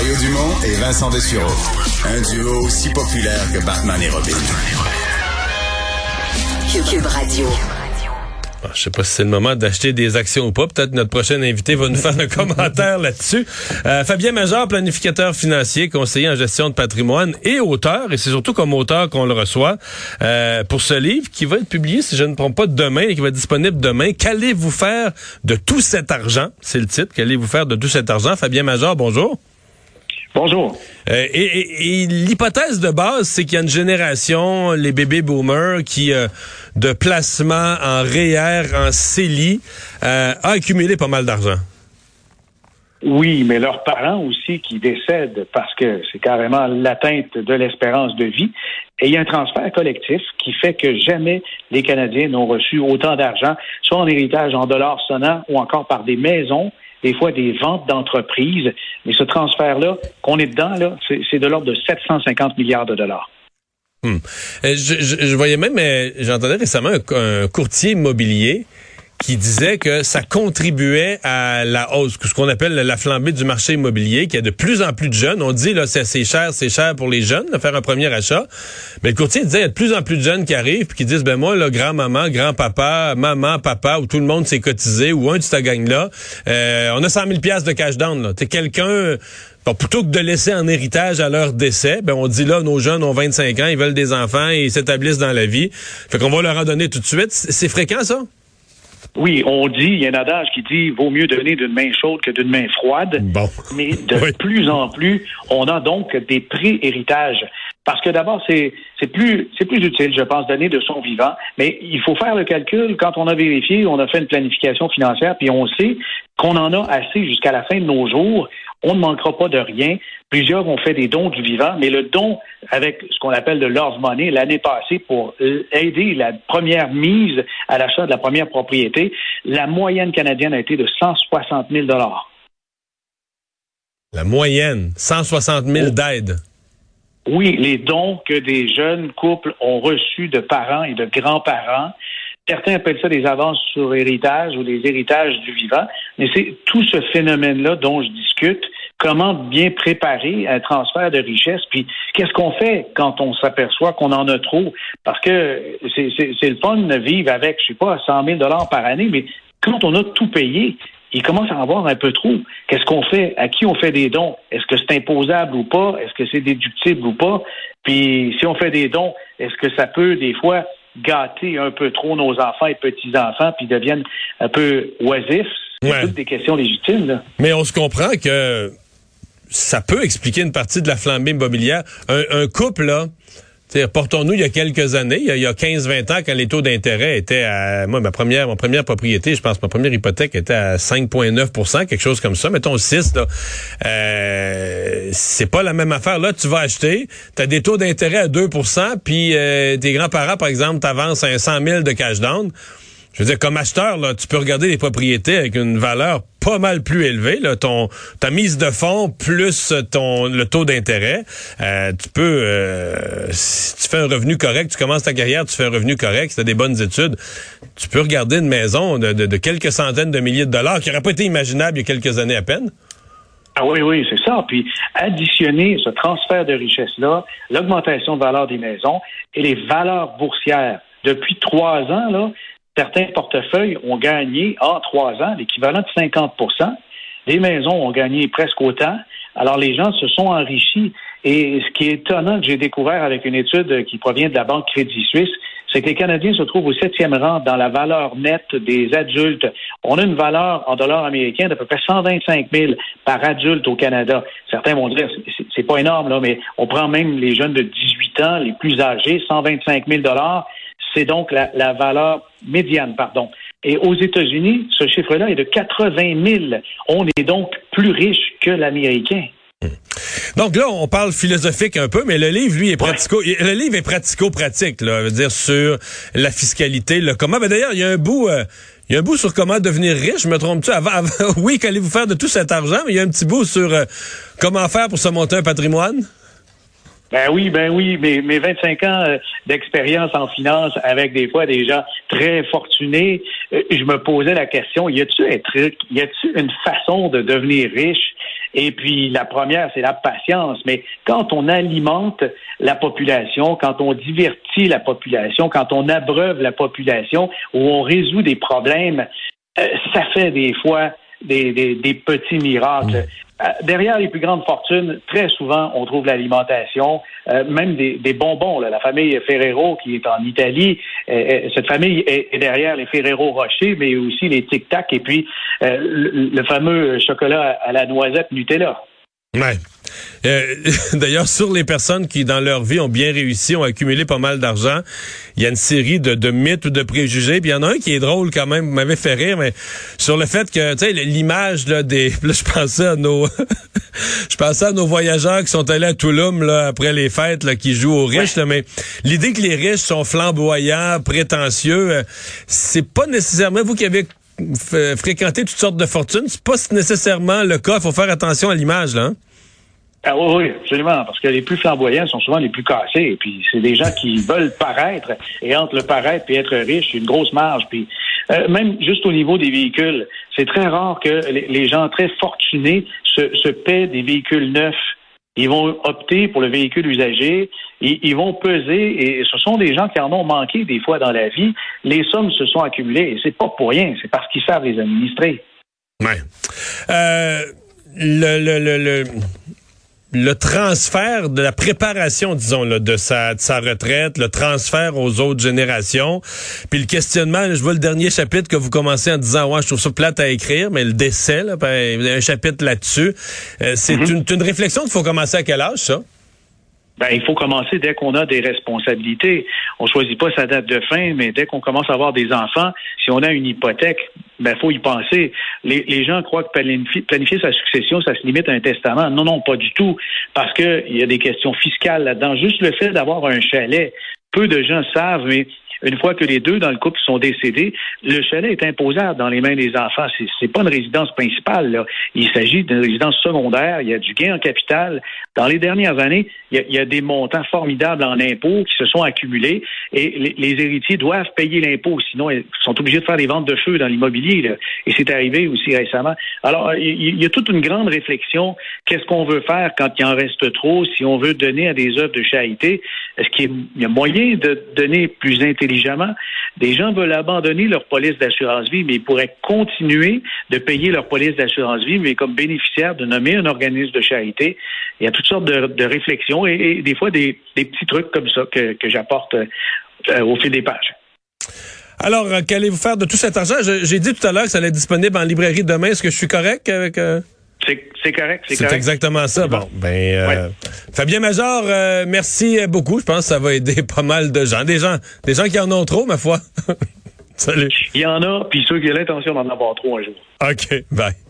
Mario Dumont et Vincent Dessureault. Un duo aussi populaire que Batman et Robin. QUB Radio. Bon, je sais pas si c'est le moment d'acheter des actions ou pas. Peut-être notre prochain invité va nous faire un commentaire là-dessus. Fabien Major, planificateur financier, conseiller en gestion de patrimoine et auteur. Et c'est surtout comme auteur qu'on le reçoit pour ce livre qui va être publié, si je ne me trompe pas, demain et qui va être disponible demain. Qu'allez-vous faire de tout cet argent? C'est le titre. Qu'allez-vous faire de tout cet argent? Fabien Major, bonjour. Bonjour. Et l'hypothèse de base, c'est qu'il y a une génération, les bébés boomers, qui, de placement en REER, en CELI, a accumulé pas mal d'argent. Oui, mais leurs parents aussi qui décèdent parce que c'est carrément l'atteinte de l'espérance de vie. Et il y a un transfert collectif qui fait que jamais les Canadiens n'ont reçu autant d'argent, soit en héritage en dollars sonnants ou encore par des maisons, des fois des ventes d'entreprises. Mais ce transfert-là, qu'on est dedans, là, c'est de l'ordre de 750 milliards de dollars. Je voyais même, j'entendais récemment un courtier immobilier qui disait que ça contribuait à la hausse, ce qu'on appelle la flambée du marché immobilier, qu'il y a de plus en plus de jeunes. On dit, là, c'est cher pour les jeunes de faire un premier achat. Mais le courtier disait, il y a de plus en plus de jeunes qui arrivent puis qui disent, ben moi, là, grand-maman, grand-papa, maman, papa, où tout le monde s'est cotisé, ou un de cette gang-là, on a 100 000 $ de cash down, là. T'es quelqu'un... Bon, plutôt que de laisser en héritage à leur décès, ben on dit là, nos jeunes ont 25 ans, ils veulent des enfants et ils s'établissent dans la vie. Fait qu'on va leur en donner tout de suite. C'est fréquent, ça? Oui, on dit, il y a un adage qui dit, vaut mieux donner d'une main chaude que d'une main froide. Bon. Mais de plus en plus, on a donc des pré-héritages. Parce que d'abord, c'est plus utile, je pense, donner de son vivant. Mais il faut faire le calcul. Quand on a vérifié, on a fait une planification financière, puis on sait qu'on en a assez jusqu'à la fin de nos jours. On ne manquera pas de rien. Plusieurs ont fait des dons du vivant, mais le don avec ce qu'on appelle de love money l'année passée pour aider la première mise à l'achat de la première propriété, la moyenne canadienne a été de 160 000 $. La moyenne, 160 000 d'aide. Oui, les dons que des jeunes couples ont reçus de parents et de grands-parents. Certains appellent ça des avances sur héritage ou des héritages du vivant, mais c'est tout ce phénomène-là dont je discute. Comment bien préparer un transfert de richesse, puis qu'est-ce qu'on fait quand on s'aperçoit qu'on en a trop? Parce que c'est le fun de vivre avec, je sais pas, 100 000 $ par année, mais quand on a tout payé, il commence à en avoir un peu trop. Qu'est-ce qu'on fait? À qui on fait des dons? Est-ce que c'est imposable ou pas? Est-ce que c'est déductible ou pas? Puis si on fait des dons, est-ce que ça peut, des fois, gâter un peu trop nos enfants et petits-enfants, puis deviennent un peu oisifs? C'est toutes des questions légitimes, là. Mais on se comprend que ça peut expliquer une partie de la flambée immobilière. Un couple, là, portons-nous il y a quelques années, il y a 15-20 ans, quand les taux d'intérêt étaient à... Moi, ma première propriété, je pense, ma première hypothèque était à 5,9 %, quelque chose comme ça. Mettons 6, là. C'est pas la même affaire. Là, tu vas acheter, t'as des taux d'intérêt à 2 %, puis tes grands-parents, par exemple, t'avances à 100 000 de cash down. Je veux dire, comme acheteur, là, tu peux regarder des propriétés avec une valeur pas mal plus élevée, là, ta mise de fonds plus le taux d'intérêt. Si tu fais un revenu correct, tu commences ta carrière, tu fais un revenu correct, si tu as des bonnes études, tu peux regarder une maison de quelques centaines de milliers de dollars qui n'aurait pas été imaginable il y a quelques années à peine. Ah oui, c'est ça. Puis additionner ce transfert de richesse-là, l'augmentation de valeur des maisons et les valeurs boursières. Depuis 3 ans, là, certains portefeuilles ont gagné en 3 ans l'équivalent de 50 %. Les maisons ont gagné presque autant. Alors, les gens se sont enrichis. Et ce qui est étonnant que j'ai découvert avec une étude qui provient de la Banque Crédit Suisse, c'est que les Canadiens se trouvent au 7e rang dans la valeur nette des adultes. On a une valeur en dollars américains d'à peu près 125 000 par adulte au Canada. Certains vont dire, c'est pas énorme, là, mais on prend même les jeunes de 18 ans, les plus âgés, 125 000 $. C'est donc la valeur médiane, pardon. Et aux États-Unis, ce chiffre-là est de 80 000. On est donc plus riche que l'Américain. Donc là, on parle philosophique un peu, mais le livre, lui, est pratico. Ouais. Le livre est pratico-pratique, là, veut dire sur la fiscalité, le comment. Ben d'ailleurs, il y a un bout sur comment devenir riche. Me trompe-tu? Oui, qu'allez-vous faire de tout cet argent? Mais il y a un petit bout sur comment faire pour se monter un patrimoine. Ben oui, mes 25 ans d'expérience en finance avec des fois des gens très fortunés, je me posais la question, y a-t-il une façon de devenir riche? Et puis la première, c'est la patience. Mais quand on alimente la population, quand on divertit la population, quand on abreuve la population, où on résout des problèmes, ça fait des fois des petits miracles. Derrière les plus grandes fortunes, très souvent, on trouve l'alimentation, même des bonbons. Là. La famille Ferrero, qui est en Italie, cette famille est derrière les Ferrero Rocher, mais aussi les Tic Tac, et puis le fameux chocolat à la noisette Nutella. Ouais. D'ailleurs, sur les personnes qui, dans leur vie, ont bien réussi, ont accumulé pas mal d'argent, il y a une série de mythes ou de préjugés. Puis il y en a un qui est drôle quand même, vous m'avez fait rire, mais sur le fait que, tu sais, l'image là, je pensais à nos voyageurs qui sont allés à Tulum là après les fêtes, là, qui jouent aux riches, ouais. Là, mais l'idée que les riches sont flamboyants, prétentieux, c'est pas nécessairement vous qui avez fréquenté toutes sortes de fortunes, c'est pas nécessairement le cas. Faut faire attention à l'image, là. Hein? Ah oui, absolument, parce que les plus flamboyants sont souvent les plus cassés, et puis c'est des gens qui veulent paraître, et entre le paraître et être riche, c'est une grosse marge, puis même juste au niveau des véhicules, c'est très rare que les gens très fortunés se paient des véhicules neufs. Ils vont opter pour le véhicule usagé, ils vont peser, et ce sont des gens qui en ont manqué des fois dans la vie. Les sommes se sont accumulées, et c'est pas pour rien, c'est parce qu'ils savent les administrer. Ouais. Le transfert de la préparation, disons, là, de sa retraite, le transfert aux autres générations, puis le questionnement, là, je vois le dernier chapitre que vous commencez en disant « Ouais, je trouve ça plate à écrire », mais le décès, là, ben, un chapitre là-dessus, c'est une réflexion qu'il faut commencer à quel âge, ça? Ben, il faut commencer dès qu'on a des responsabilités. On choisit pas sa date de fin, mais dès qu'on commence à avoir des enfants, si on a une hypothèque, ben, faut y penser. Les gens croient que planifier sa succession, ça se limite à un testament. Non, non, pas du tout. Parce que il y a des questions fiscales là-dedans. Juste le fait d'avoir un chalet. Peu de gens savent, mais une fois que les deux dans le couple sont décédés, le chalet est imposable dans les mains des enfants. C'est pas une résidence principale, là. Il s'agit d'une résidence secondaire. Il y a du gain en capital. Dans les dernières années, il y a des montants formidables en impôts qui se sont accumulés et les héritiers doivent payer l'impôt. Sinon, ils sont obligés de faire des ventes de feu dans l'immobilier, là. Et c'est arrivé aussi récemment. Alors, il y a toute une grande réflexion. Qu'est-ce qu'on veut faire quand il en reste trop? Si on veut donner à des œuvres de charité, est-ce qu'il y a moyen de donner plus intelligemment? Des gens veulent abandonner leur police d'assurance-vie, mais ils pourraient continuer de payer leur police d'assurance-vie, mais comme bénéficiaire de nommer un organisme de charité. Il y a toutes sortes de réflexions et des fois des petits trucs comme ça que j'apporte au fil des pages. Alors, qu'allez-vous faire de tout cet argent? J'ai dit tout à l'heure que ça allait être disponible en librairie demain. Est-ce que je suis correct avec... C'est correct, c'est correct. Exactement ça. Bon, ben, ouais. Fabien Major, merci beaucoup. Je pense que ça va aider pas mal de gens. Des gens qui en ont trop, ma foi. Salut. Il y en a, puis ceux qui ont l'intention d'en avoir trop un jour. OK, bye.